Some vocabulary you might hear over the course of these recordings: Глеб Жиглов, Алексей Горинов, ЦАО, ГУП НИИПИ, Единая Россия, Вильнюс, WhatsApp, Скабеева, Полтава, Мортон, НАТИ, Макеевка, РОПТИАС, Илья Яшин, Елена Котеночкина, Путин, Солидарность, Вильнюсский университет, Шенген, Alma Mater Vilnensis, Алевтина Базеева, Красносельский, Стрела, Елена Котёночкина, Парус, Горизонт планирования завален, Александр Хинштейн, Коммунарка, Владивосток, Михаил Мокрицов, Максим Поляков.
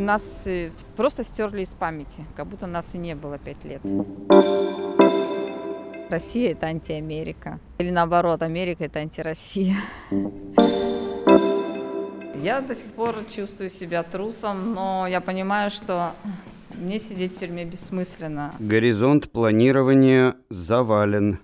нас просто стерли из памяти, как будто нас и не было 5 лет. Россия – это антиамерика. Или наоборот, Америка – это антироссия. Я до сих пор чувствую себя трусом, но я понимаю, что мне сидеть в тюрьме бессмысленно. Горизонт планирования завален.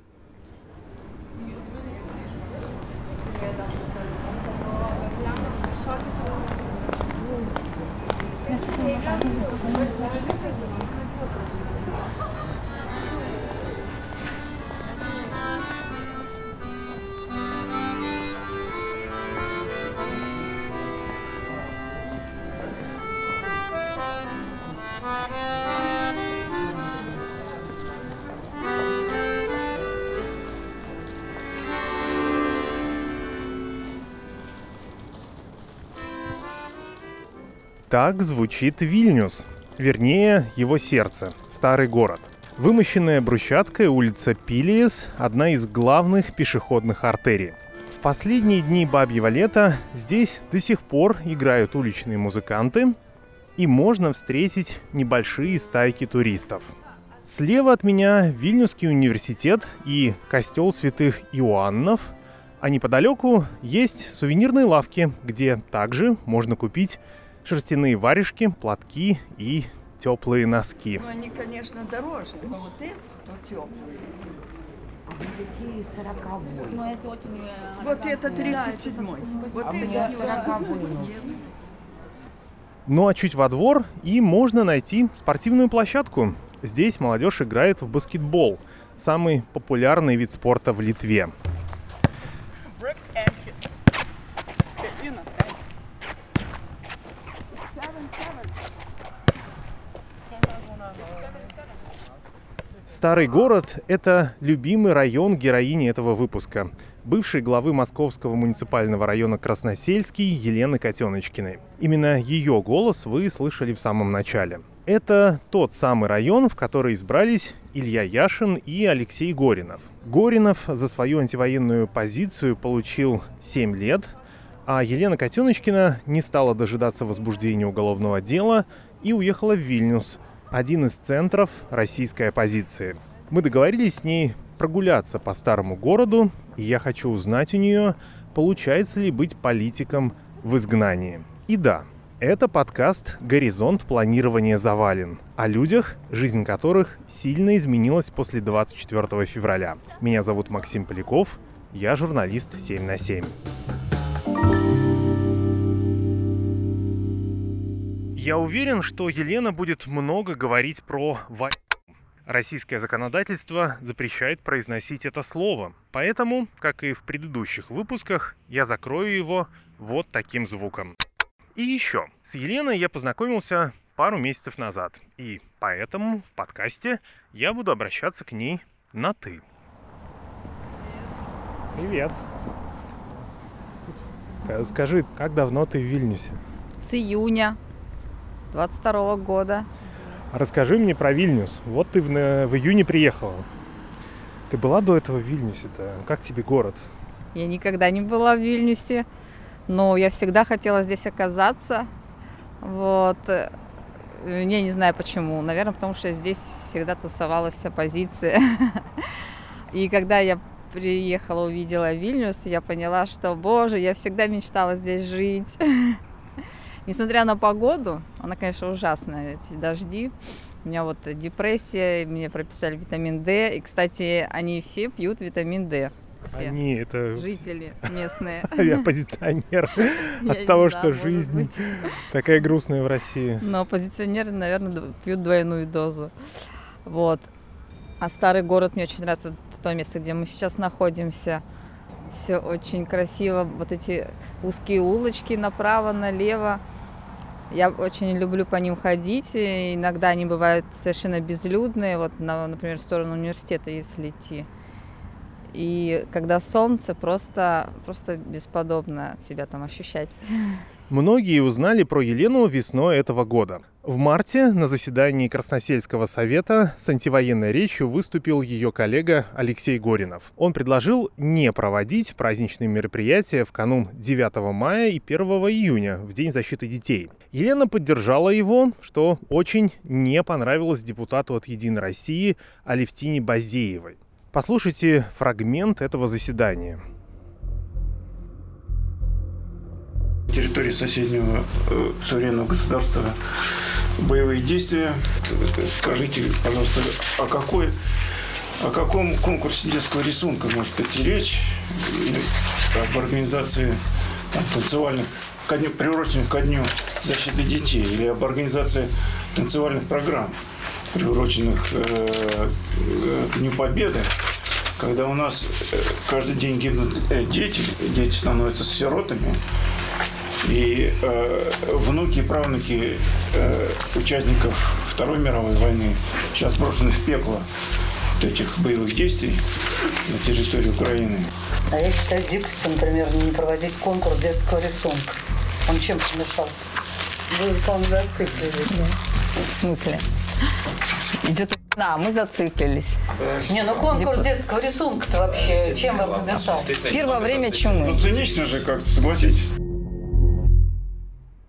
Так звучит Вильнюс, вернее, его сердце, старый город. Вымощенная брусчаткой улица Пилиес – одна из главных пешеходных артерий. В последние дни бабьего лета здесь до сих пор играют уличные музыканты, и можно встретить небольшие стайки туристов. Слева от меня Вильнюсский университет и костел святых Иоаннов, а неподалеку есть сувенирные лавки, где также можно купить шерстяные варежки, платки и теплые носки. Ну, они, конечно, дороже, но вот это теплые. Они такие 40-й. Но это вот, вот это 37-й. Вот это 40-й. Ну а чуть во двор и можно найти спортивную площадку. Здесь молодежь играет в баскетбол, самый популярный вид спорта в Литве. Старый город – это любимый район героини этого выпуска, бывшей главы Московского муниципального района Красносельский Елены Котеночкиной. Именно ее голос вы слышали в самом начале. Это тот самый район, в который избрались Илья Яшин и Алексей Горинов. Горинов за свою антивоенную позицию получил 7 лет, а Елена Котеночкина не стала дожидаться возбуждения уголовного дела и уехала в Вильнюс, один из центров российской оппозиции. Мы договорились с ней прогуляться по старому городу, и я хочу узнать у нее, получается ли быть политиком в изгнании. И да, это подкаст «Горизонт планирования завален», о людях, жизнь которых сильно изменилась после 24 февраля. Меня зовут Максим Поляков, я журналист «Семь на семь». Я уверен, что Елена будет много говорить про войну. Российское законодательство запрещает произносить это слово. Поэтому, как и в предыдущих выпусках, я закрою его вот таким звуком. И еще. С Еленой я познакомился пару месяцев назад. И поэтому в подкасте я буду обращаться к ней на «ты». Привет. Скажи, как давно ты в Вильнюсе? С июня 22 года. Расскажи мне про Вильнюс. Вот ты в июне приехала. Ты была до этого в Вильнюсе-то? Как тебе город? Я никогда не была в Вильнюсе, но я всегда хотела здесь оказаться. Вот. Я не знаю почему. Наверное, потому что здесь всегда тусовалась оппозиция. И когда я приехала, увидела Вильнюс, я поняла, что, боже, я всегда мечтала здесь жить. Несмотря на погоду, она, конечно, ужасная, эти дожди. У меня вот депрессия, мне прописали витамин D. И, кстати, они все пьют витамин D. Все. Они, это... Жители местные. Я оппозиционер от того, что жизнь такая грустная в России. Но оппозиционеры, наверное, пьют двойную дозу. Вот. А старый город мне очень нравится, то место, где мы сейчас находимся. Все очень красиво. Вот эти узкие улочки направо, налево. Я очень люблю по ним ходить. И иногда они бывают совершенно безлюдные. Вот, например, в сторону университета, если идти. И когда солнце, просто бесподобно себя там ощущать. Многие узнали про Елену весной этого года. В марте на заседании Красносельского совета с антивоенной речью выступил ее коллега Алексей Горинов. Он предложил не проводить праздничные мероприятия в канун 9 мая и 1 июня, в День защиты детей. Елена поддержала его, что очень не понравилось депутату от «Единой России» Алевтине Базеевой. Послушайте фрагмент этого заседания. Территории соседнего суверенного государства боевые действия. Скажите, пожалуйста, о каком конкурсе детского рисунка может идти речь? Или об организации танцевальных, приуроченных ко дню защиты детей? Или об организации танцевальных программ, приуроченных к Дню Победы? Когда у нас каждый день гибнут дети становятся сиротами. И внуки и правнуки участников Второй мировой войны сейчас брошены в пекло от этих боевых действий на территории Украины. А я считаю дикостью, например, не проводить конкурс детского рисунка. Он чем помешал? Вы же, по-моему, зациклились. Да. В смысле? Идет... Да, мы зациклились. Не, ну конкурс детского рисунка-то вообще чем вам помешал? Первое время чумы. Ну цинично же как-то, согласитесь.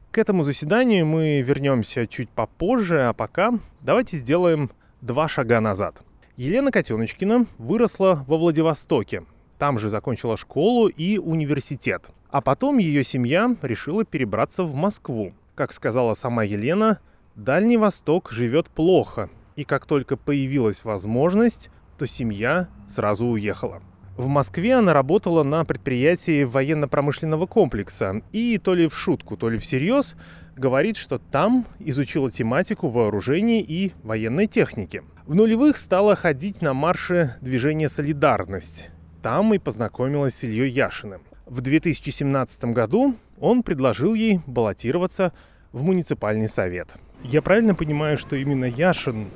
К этому заседанию мы вернемся чуть попозже, а пока давайте сделаем 2 шага назад. Елена Котеночкина выросла во Владивостоке, там же закончила школу и университет. А потом ее семья решила перебраться в Москву. Как сказала сама Елена, Дальний Восток живет плохо, и как только появилась возможность, то семья сразу уехала. В Москве она работала на предприятии военно-промышленного комплекса и то ли в шутку, то ли всерьез говорит, что там изучила тематику вооружений и военной техники. В нулевых стала ходить на марше движения «Солидарность». Там и познакомилась с Ильей Яшиным. В 2017 году он предложил ей баллотироваться в муниципальный совет. Я правильно понимаю, что именно Яшин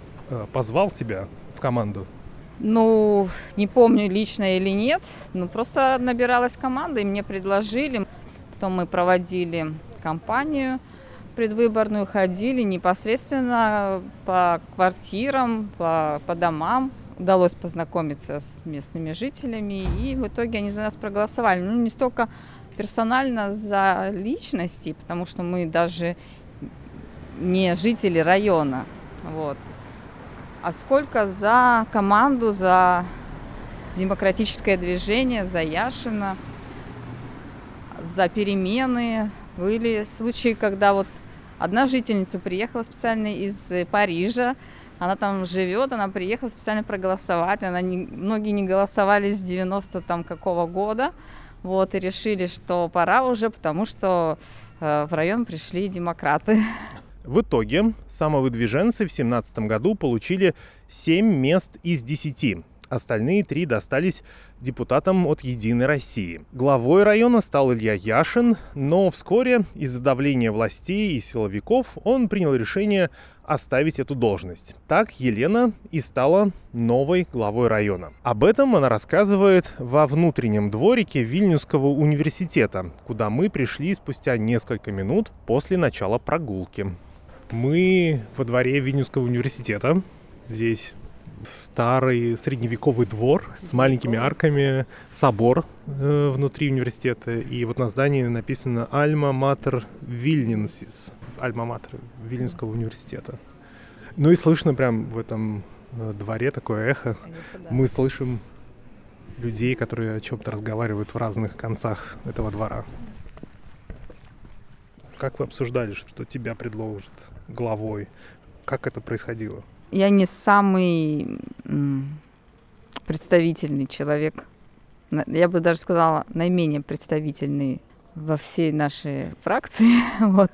позвал тебя в команду? Ну, не помню, лично или нет, но просто набиралась команда, и мне предложили. Потом мы проводили кампанию предвыборную, ходили непосредственно по квартирам, по домам. Удалось познакомиться с местными жителями, и в итоге они за нас проголосовали. Ну, не столько персонально за личности, потому что мы даже не жители района, вот. А сколько за команду, за демократическое движение, за Яшина, за перемены. Были случаи, когда вот одна жительница приехала специально из Парижа, она там живет, она приехала специально проголосовать, многие не голосовали с 90 там какого года, вот, и решили, что пора уже, потому что в район пришли демократы. В итоге самовыдвиженцы в 2017 году получили 7 мест из 10. Остальные 3 достались депутатам от «Единой России». Главой района стал Илья Яшин, но вскоре из-за давления властей и силовиков он принял решение оставить эту должность. Так Елена и стала новой главой района. Об этом она рассказывает во внутреннем дворике Вильнюсского университета, куда мы пришли спустя несколько минут после начала прогулки. Мы во дворе Вильнюсского университета. Здесь старый средневековый двор с маленькими арками, собор внутри университета. И вот на здании написано Alma Mater Vilnensis, Alma Mater Вильнюсского университета. Ну и слышно прям в этом дворе такое эхо. Мы слышим людей, которые о чем-то разговаривают в разных концах этого двора. Как вы обсуждали, что тебя предложат главой? Как это происходило? Я не самый представительный человек. Я бы даже сказала, наименее представительный во всей нашей фракции. Вот.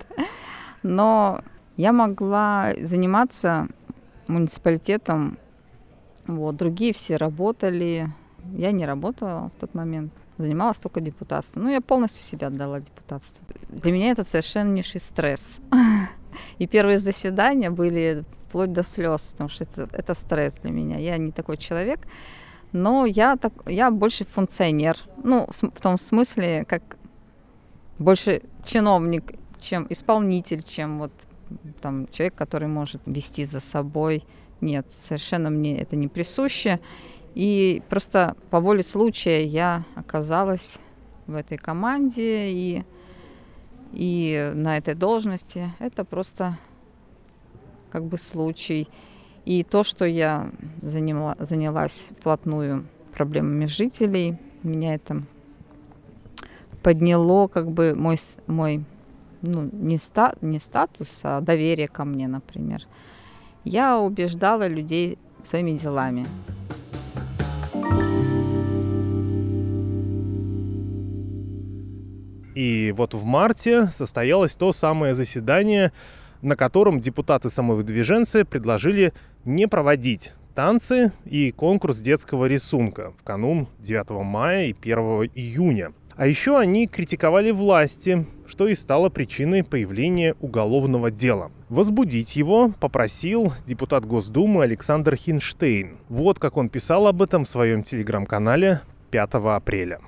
Но я могла заниматься муниципалитетом. Вот. Другие все работали. Я не работала в тот момент. Занималась только депутатством. Ну, я полностью себя отдала депутатству. Для меня это совершеннейший стресс. И первые заседания были... вплоть до слез, потому что это стресс для меня. Я не такой человек, но я больше функционер. Ну, в том смысле, как больше чиновник чем исполнитель, чем вот там человек, который может вести за собой. Нет, совершенно мне это не присуще. И просто по воле случая я оказалась в этой команде и на этой должности. Это просто как бы случай. И то, что я занялась вплотную проблемами жителей, меня это подняло как бы мой не статус, а доверие ко мне, например. Я убеждала людей своими делами. И вот в марте состоялось то самое заседание, на котором депутаты-самовыдвиженцы предложили не проводить танцы и конкурс детского рисунка в канун 9 мая и 1 июня. А еще они критиковали власти, что и стало причиной появления уголовного дела. Возбудить его попросил депутат Госдумы Александр Хинштейн. Вот как он писал об этом в своем телеграм-канале 5 апреля.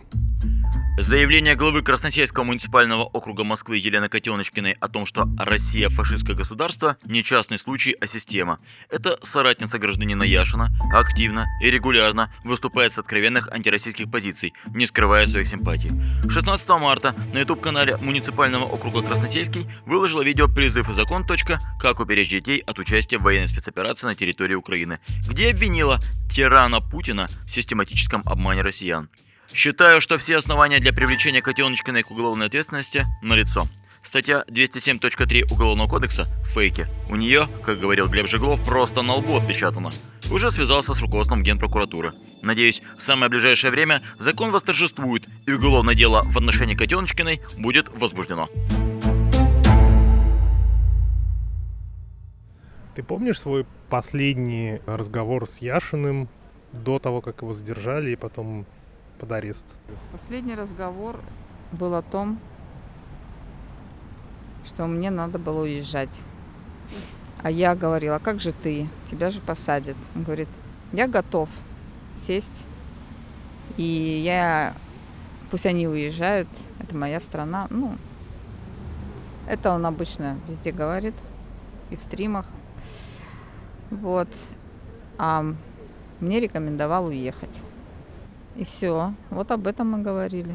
Заявление главы Красносельского муниципального округа Москвы Елены Котеночкиной о том, что Россия – фашистское государство, не частный случай, а система. Это соратница гражданина Яшина активно и регулярно выступает с откровенных антироссийских позиций, не скрывая своих симпатий. 16 марта на YouTube-канале муниципального округа Красносельский выложила видео «Призыв и закон. Как уберечь детей от участия в военной спецоперации на территории Украины», где обвинила тирана Путина в систематическом обмане россиян. Считаю, что все основания для привлечения Котеночкиной к уголовной ответственности налицо. Статья 207.3 Уголовного кодекса – фейки. У нее, как говорил Глеб Жиглов, просто на лбу отпечатано. Уже связался с руководством Генпрокуратуры. Надеюсь, в самое ближайшее время закон восторжествует, и уголовное дело в отношении Котеночкиной будет возбуждено. Ты помнишь свой последний разговор с Яшиным до того, как его задержали и потом... под арест? Последний разговор был о том, что мне надо было уезжать. А я говорила: а как же ты? Тебя же посадят. Он говорит: я готов сесть. И пусть они уезжают, это моя страна. Ну, это он обычно везде говорит, и в стримах. Вот. А мне рекомендовал уехать. И все. Вот об этом мы говорили.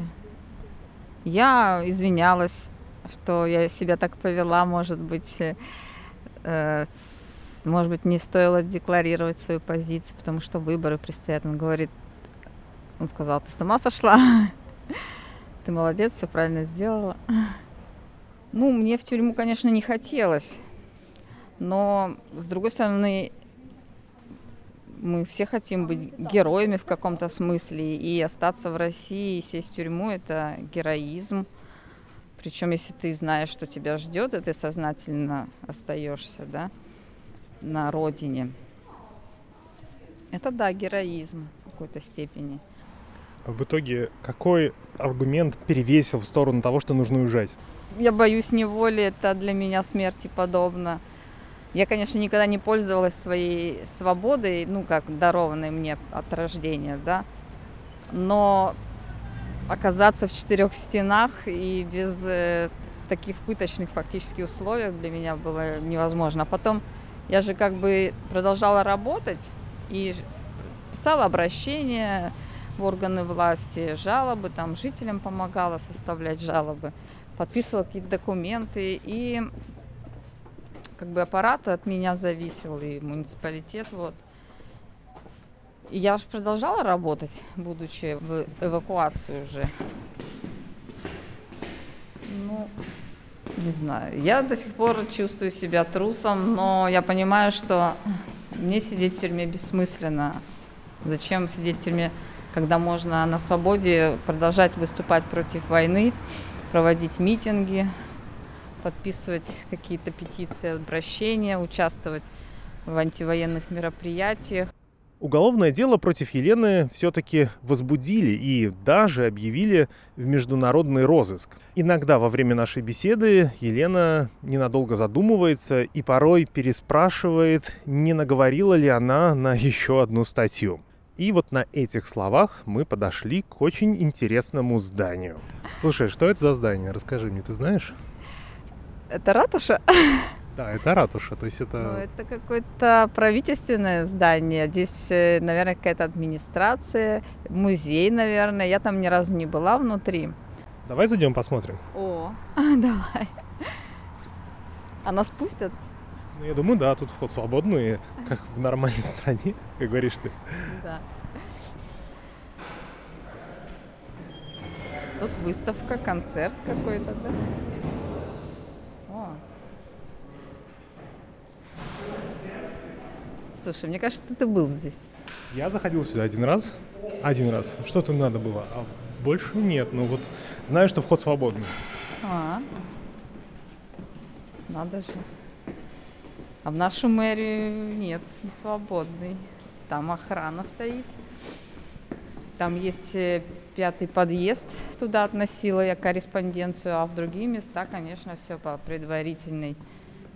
Я извинялась, что я себя так повела, может быть, не стоило декларировать свою позицию, потому что выборы предстоят. Он сказал, ты с ума сошла? Ты молодец, все правильно сделала. Ну, мне в тюрьму, конечно, не хотелось. Но, с другой стороны, мы все хотим быть героями в каком-то смысле, и остаться в России, и сесть в тюрьму – это героизм. Причем, если ты знаешь, что тебя ждет, и ты сознательно остаешься, да, на родине. Это, да, героизм в какой-то степени. В итоге, какой аргумент перевесил в сторону того, что нужно уезжать? Я боюсь неволи, это для меня смерти подобно. Я, конечно, никогда не пользовалась своей свободой, дарованной мне от рождения, да. Но оказаться в четырех стенах и без таких пыточных фактически условий для меня было невозможно. А потом я же продолжала работать и писала обращения в органы власти, жалобы, там жителям помогала составлять жалобы, подписывала какие-то документы и... аппарат от меня зависел, и муниципалитет, вот. И я продолжала работать, будучи в эвакуации уже. Не знаю. Я до сих пор чувствую себя трусом, но я понимаю, что мне сидеть в тюрьме бессмысленно. Зачем сидеть в тюрьме, когда можно на свободе продолжать выступать против войны, проводить митинги, подписывать какие-то петиции, обращения, участвовать в антивоенных мероприятиях. Уголовное дело против Елены все-таки возбудили и даже объявили в международный розыск. Иногда во время нашей беседы Елена ненадолго задумывается и порой переспрашивает, не наговорила ли она на еще одну статью. И вот на этих словах мы подошли к очень интересному зданию. Слушай, что это за здание? Расскажи мне, ты знаешь? Это ратуша? Да, это ратуша, то есть это... Ну, это какое-то правительственное здание, здесь, наверное, какая-то администрация, музей, наверное, я там ни разу не была внутри. Давай зайдем посмотрим. О, давай. А нас пустят? Ну, я думаю, да, тут вход свободный, как в нормальной стране, как говоришь ты. Да. Тут выставка, концерт какой-то, да? Слушай, мне кажется, ты был здесь. Я заходил сюда один раз. Что-то надо было, а больше нет. Ну вот, знаю, что вход свободный. Надо же. А в нашу мэрию нет, не свободный. Там охрана стоит. Там есть 5-й подъезд, туда относила я корреспонденцию, а в другие места, конечно, все по предварительной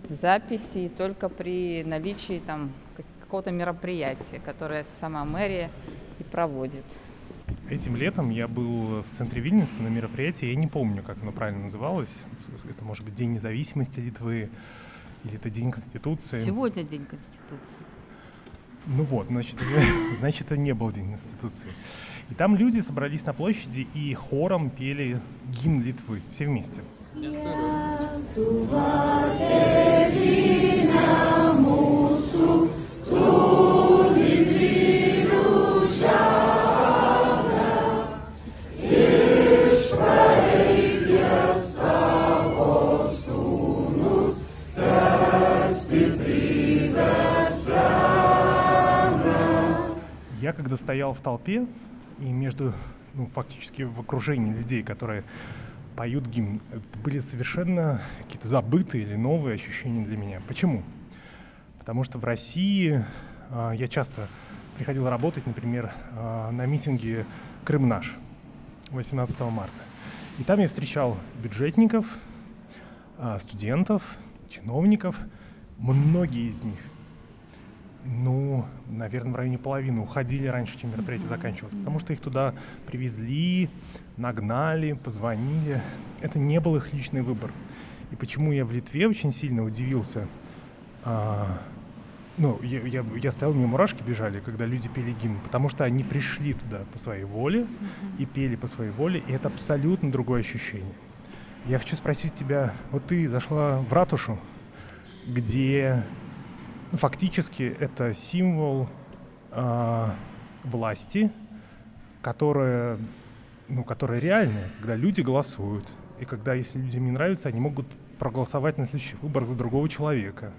записи и только при наличии там какого-то мероприятия, которое сама мэрия и проводит. Этим летом я был в центре Вильнюса на мероприятии, я не помню, как оно правильно называлось. Это, может быть, День независимости Литвы или это День Конституции. Сегодня День Конституции. Ну вот, значит, это не был День Конституции. И там люди собрались на площади и хором пели гимн Литвы, все вместе. Я когда стоял в толпе и между, фактически в окружении людей, которые поют гимн, это были совершенно какие-то забытые или новые ощущения для меня. Почему? Потому что в России я часто приходил работать, например, на митинге «Крым наш» 18 марта. И там я встречал бюджетников, студентов, чиновников, многие из них. Наверное, в районе половины уходили раньше, чем мероприятие заканчивалось, потому что их туда привезли, нагнали, позвонили. Это не был их личный выбор. И почему я в Литве очень сильно удивился. Я стоял, у меня мурашки бежали, когда люди пели гимн, потому что они пришли туда по своей воле и пели по своей воле, и это абсолютно другое ощущение. Я хочу спросить тебя, вот ты зашла в ратушу, где... Фактически это символ власти, которая реальная, когда люди голосуют. И когда, если людям не нравится, они могут проголосовать на следующий выбор за другого человека.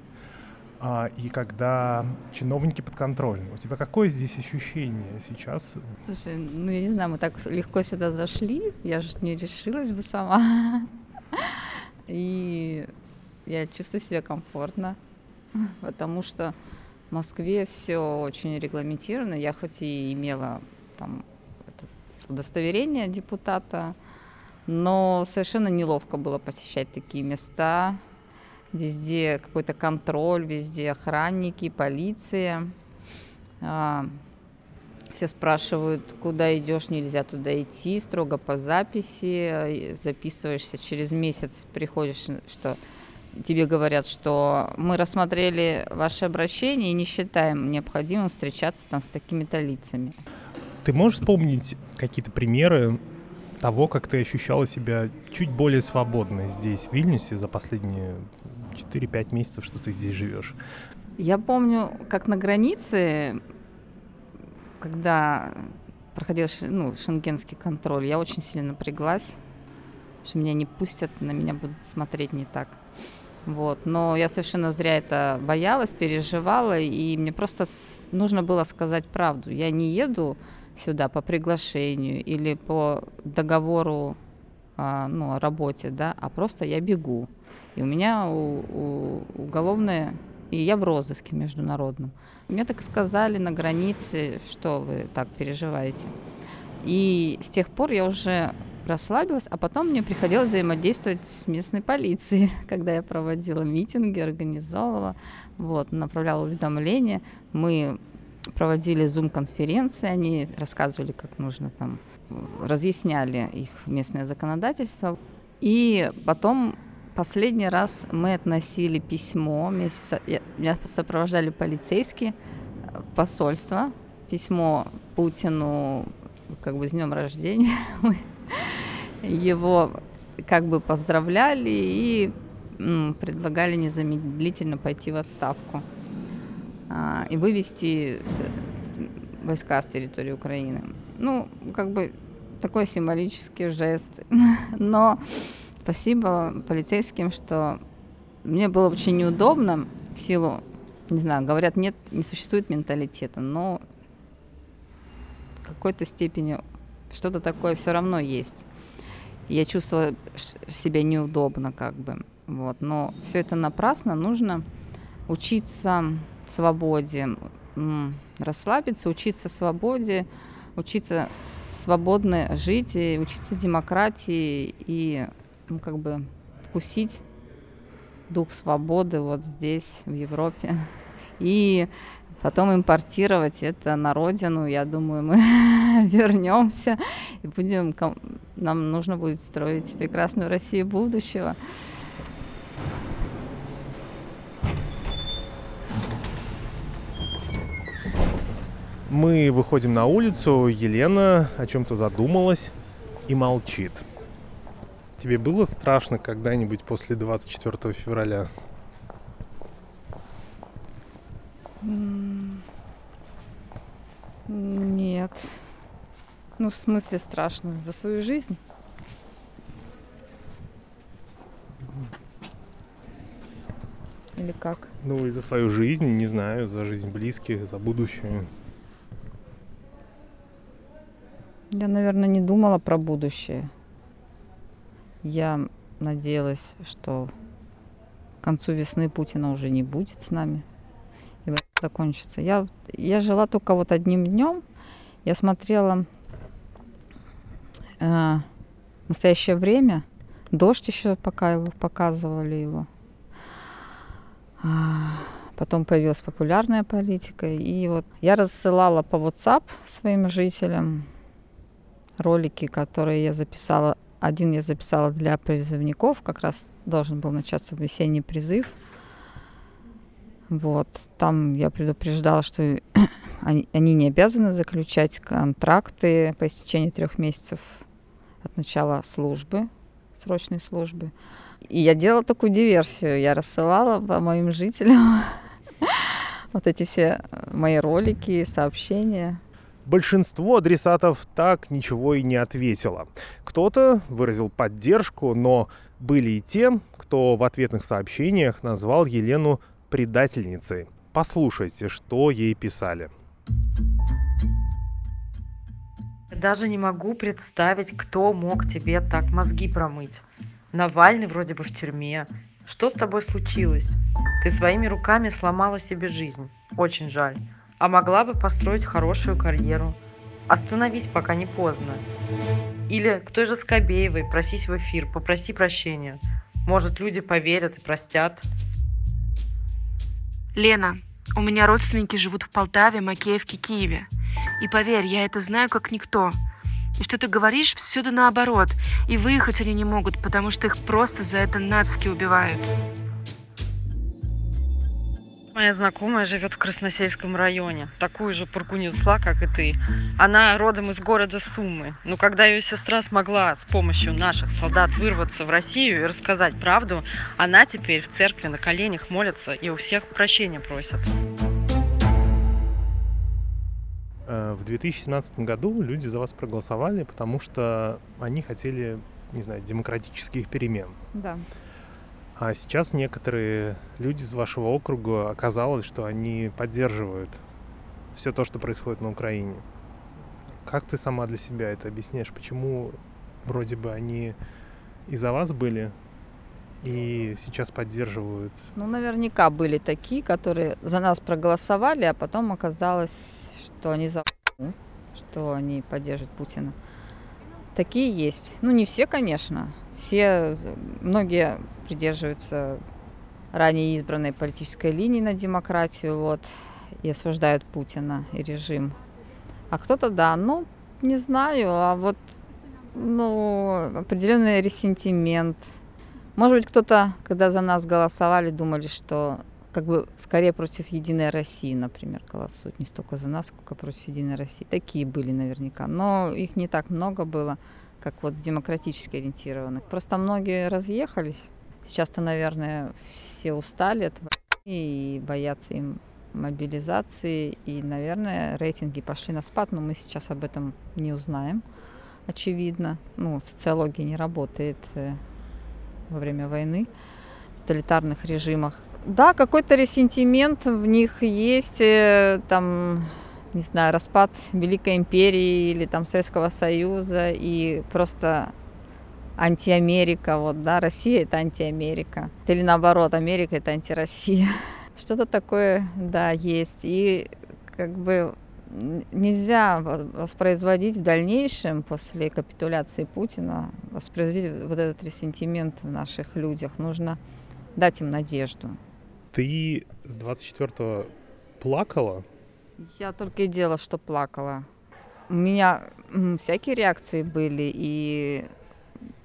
И когда чиновники подконтрольны. У тебя какое здесь ощущение сейчас? Слушай, я не знаю, мы так легко сюда зашли. Я же не решилась бы сама. И я чувствую себя комфортно. Потому что в Москве все очень регламентировано. Я хоть и имела там удостоверение депутата, но совершенно неловко было посещать такие места. Везде какой-то контроль, везде охранники, полиция. Все спрашивают, куда идешь, нельзя туда идти, строго по записи. Записываешься через месяц, приходишь, что... Тебе говорят, что мы рассмотрели ваше обращение и не считаем необходимым встречаться там с такими-то лицами. Ты можешь вспомнить какие-то примеры того, как ты ощущала себя чуть более свободной здесь, в Вильнюсе, за последние 4-5 месяцев, что ты здесь живешь? Я помню, как на границе, когда проходил шенгенский контроль, я очень сильно напряглась, что меня не пустят, на меня будут смотреть не так. Но я совершенно зря это боялась, переживала, и мне просто нужно было сказать правду. Я не еду сюда по приглашению или по договору о работе, да, а просто я бегу. И у меня уголовное, и я в розыске международном. Мне так сказали на границе, что вы так переживаете. И с тех пор я уже... расслабилась, а потом мне приходилось взаимодействовать с местной полицией, когда я проводила митинги, организовывала, направляла уведомления. Мы проводили зум-конференции, они рассказывали, как нужно там, разъясняли их местное законодательство. И потом Последний раз мы относили письмо, меня сопровождали полицейские в посольство, письмо Путину, как бы с днем рождения, его как бы поздравляли и предлагали незамедлительно пойти в отставку и вывести войска с территории Украины. Ну, как бы такой символический жест, но... Спасибо полицейским, что мне было очень неудобно в силу, не знаю, говорят, нет, не существует менталитета, но в какой-то степени что-то такое все равно есть. Я чувствовала себя неудобно, как бы, вот, но все это напрасно, нужно учиться свободе, расслабиться, учиться свободе, учиться свободно жить, и учиться демократии и как бы вкусить дух свободы вот здесь, в Европе, и потом импортировать это на родину. Я думаю, мы вернемся и будем, нам нужно будет строить прекрасную Россию будущего. Мы выходим на улицу, Елена о чем-то задумалась и молчит. Тебе было страшно когда-нибудь после 24 февраля? Нет. Ну, в смысле страшно? За свою жизнь? Или как? Ну, и за свою жизнь, не знаю, за жизнь близких, за будущее. Я, наверное, не думала про будущее. Я надеялась, что к концу весны Путина уже не будет с нами. И вот закончится. Я жила только вот одним днем. Я смотрела «Настоящее время». «Дождь» еще пока его показывали его. Потом появилась «Популярная политика». И вот я рассылала по WhatsApp своим жителям ролики, которые я записала. Один я записала для призывников, как раз должен был начаться весенний призыв. Вот. Там я предупреждала, что они не обязаны заключать контракты по истечении 3 месяцев от начала службы, срочной службы. И я делала такую диверсию. Я рассылала по моим жителям вот эти все мои ролики, сообщения. Большинство адресатов так ничего и не ответило. Кто-то выразил поддержку, но были и те, кто в ответных сообщениях назвал Елену предательницей. Послушайте, что ей писали. Даже не могу представить, кто мог тебе так мозги промыть. Навальный вроде бы в тюрьме. Что с тобой случилось? Ты своими руками сломала себе жизнь. Очень жаль. А могла бы построить хорошую карьеру. Остановись, пока не поздно. Или к той же Скабеевой просись в эфир, попроси прощения. Может, люди поверят и простят. Лена, у меня родственники живут в Полтаве, Макеевке, Киеве. И поверь, я это знаю как никто. И что ты говоришь, всюду наоборот. И выехать они не могут, потому что их просто за это нацики убивают. Моя знакомая живет в Красносельском районе, такую же пургу несла, как и ты. Она родом из города Сумы, но когда ее сестра смогла с помощью наших солдат вырваться в Россию и рассказать правду, она теперь в церкви на коленях молится и у всех прощения просит. В 2017 году люди за вас проголосовали, потому что они хотели, не знаю, демократических перемен. Да. А сейчас некоторые люди из вашего округа, оказалось, что они поддерживают все то, что происходит на Украине. Как ты сама для себя это объясняешь? Почему вроде бы они и за вас были, и сейчас поддерживают? Ну, наверняка были такие, которые за нас проголосовали, а потом оказалось, что они за... что они поддерживают Путина. Такие есть. Ну, не все, конечно. Все, многие придерживаются ранее избранной политической линии на демократию, вот, и осуждают Путина и режим. А кто-то, да, ну, не знаю, а вот, ну, определенный ресентимент. Может быть, кто-то, когда за нас голосовали, думали, что как бы скорее против Единой России, например, голосуют. Не столько за нас, сколько против Единой России. Такие были наверняка. Но их не так много было, как вот демократически ориентированных. Просто многие разъехались. Сейчас-то, наверное, все устали от войны и боятся им мобилизации. И, наверное, рейтинги пошли на спад, но мы сейчас об этом не узнаем, очевидно. Социология не работает во время войны в тоталитарных режимах. Да, какой-то ресентимент в них есть, там, не знаю, распад Великой империи или там Советского Союза и просто антиамерика, Россия — это антиамерика. Или наоборот, Америка — это антироссия. Что-то такое, да, есть. И как бы нельзя воспроизводить в дальнейшем, после капитуляции Путина, воспроизводить вот этот ресентимент в наших людях. Нужно дать им надежду. Ты с 24-го плакала? Я только и делала, что плакала. У меня всякие реакции были, и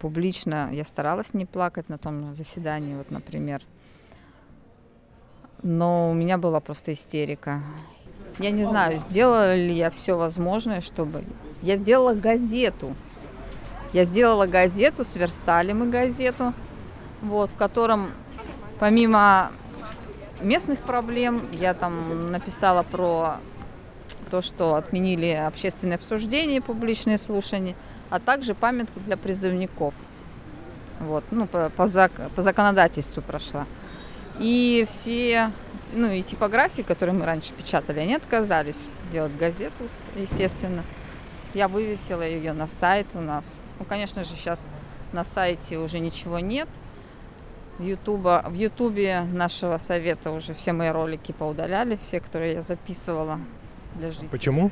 публично я старалась не плакать на том заседании, например. Но у меня была просто истерика. Я не знаю, сделала ли я все возможное, чтобы... Я сделала газету. Я сделала газету, сверстали мы газету, в котором помимо местных проблем я там написала про то, что отменили общественные обсуждения и публичные слушания, а также памятку для призывников. По законодательству прошла. И все, и типографии, которые мы раньше печатали, они отказались делать газету, естественно. Я вывесила ее на сайт у нас. Конечно же, сейчас на сайте уже ничего нет. В Ютубе нашего совета уже все мои ролики поудаляли, все, которые я записывала для жителей. Почему?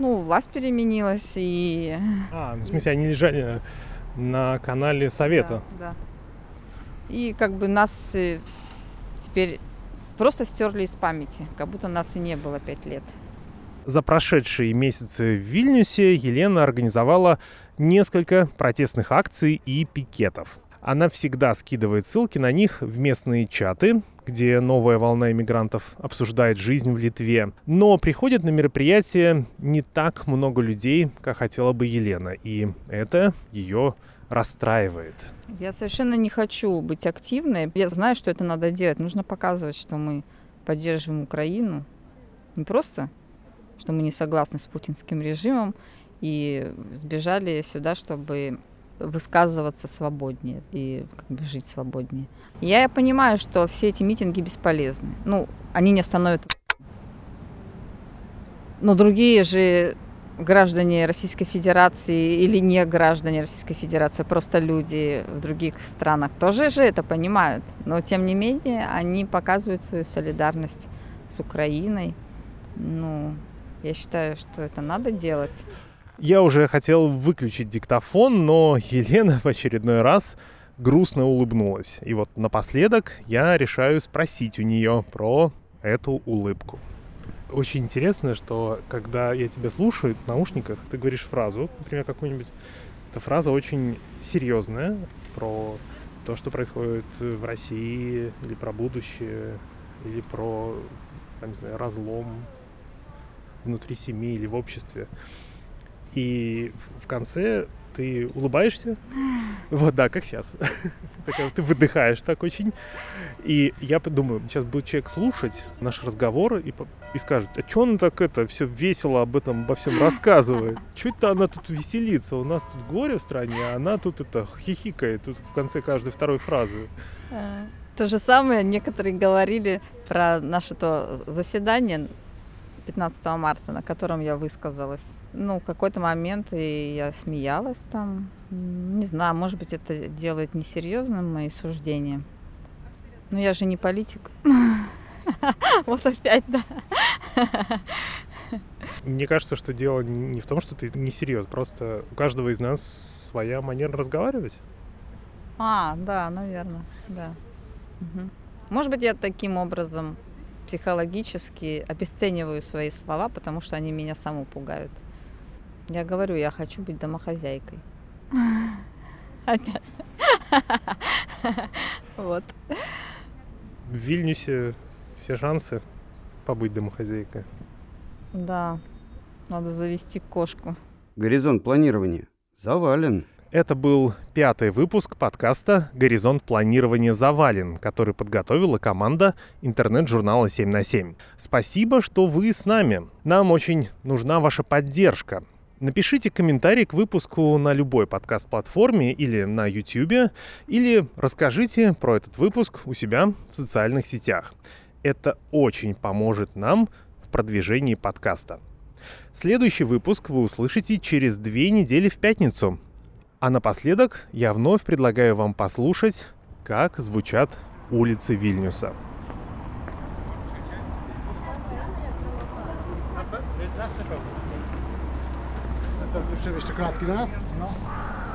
Власть переменилась и... в смысле, они лежали на канале совета? Да. И нас теперь просто стерли из памяти, как будто нас и не было 5 лет. За прошедшие месяцы в Вильнюсе Елена организовала несколько протестных акций и пикетов. Она всегда скидывает ссылки на них в местные чаты, где новая волна иммигрантов обсуждает жизнь в Литве. Но приходит на мероприятие не так много людей, как хотела бы Елена, и это ее расстраивает. Я совершенно не хочу быть активной. Я знаю, что это надо делать. Нужно показывать, что мы поддерживаем Украину. Не просто, что мы не согласны с путинским режимом и сбежали сюда, чтобы... высказываться свободнее и жить свободнее. Я понимаю, что все эти митинги бесполезны. Они не остановят. Но другие же граждане Российской Федерации или не граждане Российской Федерации, просто люди в других странах тоже же это понимают. Но тем не менее они показывают свою солидарность с Украиной. Я считаю, что это надо делать. Я уже хотел выключить диктофон, но Елена в очередной раз грустно улыбнулась. И напоследок я решаю спросить у нее про эту улыбку. Очень интересно, что когда я тебя слушаю в наушниках, ты говоришь фразу, например, какую-нибудь. Эта фраза очень серьезная про то, что происходит в России, или про будущее, или про, разлом внутри семьи или в обществе. И в конце ты улыбаешься, как сейчас, ты выдыхаешь так очень, и я думаю, сейчас будет человек слушать наш разговор и скажет, а чё она так все весело об этом, обо всем рассказывает, чё это она тут веселится, у нас тут горе в стране, а она тут хихикает, тут в конце каждой второй фразы. То же самое некоторые говорили про наше то заседание, 15 марта, на котором я высказалась. Какой-то момент и я смеялась там. Не знаю, может быть, это делает несерьезным мои суждения. Но я же не политик. Вот опять, да. Мне кажется, что дело не в том, что ты несерьезна. Просто у каждого из нас своя манера разговаривать. Да, наверное, да. Угу. Может быть, я таким образом... психологически обесцениваю свои слова, потому что они меня саму пугают. Я говорю, я хочу быть домохозяйкой. Опять. Вот. В Вильнюсе все шансы побыть домохозяйкой. Да, надо завести кошку. Горизонт планирования завален. Это был 5-й выпуск подкаста «Горизонт планирования завален», который подготовила команда интернет-журнала «Семь на семь». Спасибо, что вы с нами. Нам очень нужна ваша поддержка. Напишите комментарий к выпуску на любой подкаст-платформе или на YouTube, или расскажите про этот выпуск у себя в социальных сетях. Это очень поможет нам в продвижении подкаста. Следующий выпуск вы услышите через 2 недели в пятницу. А напоследок я вновь предлагаю вам послушать, как звучат улицы Вильнюса. That's the problem. That's the problem.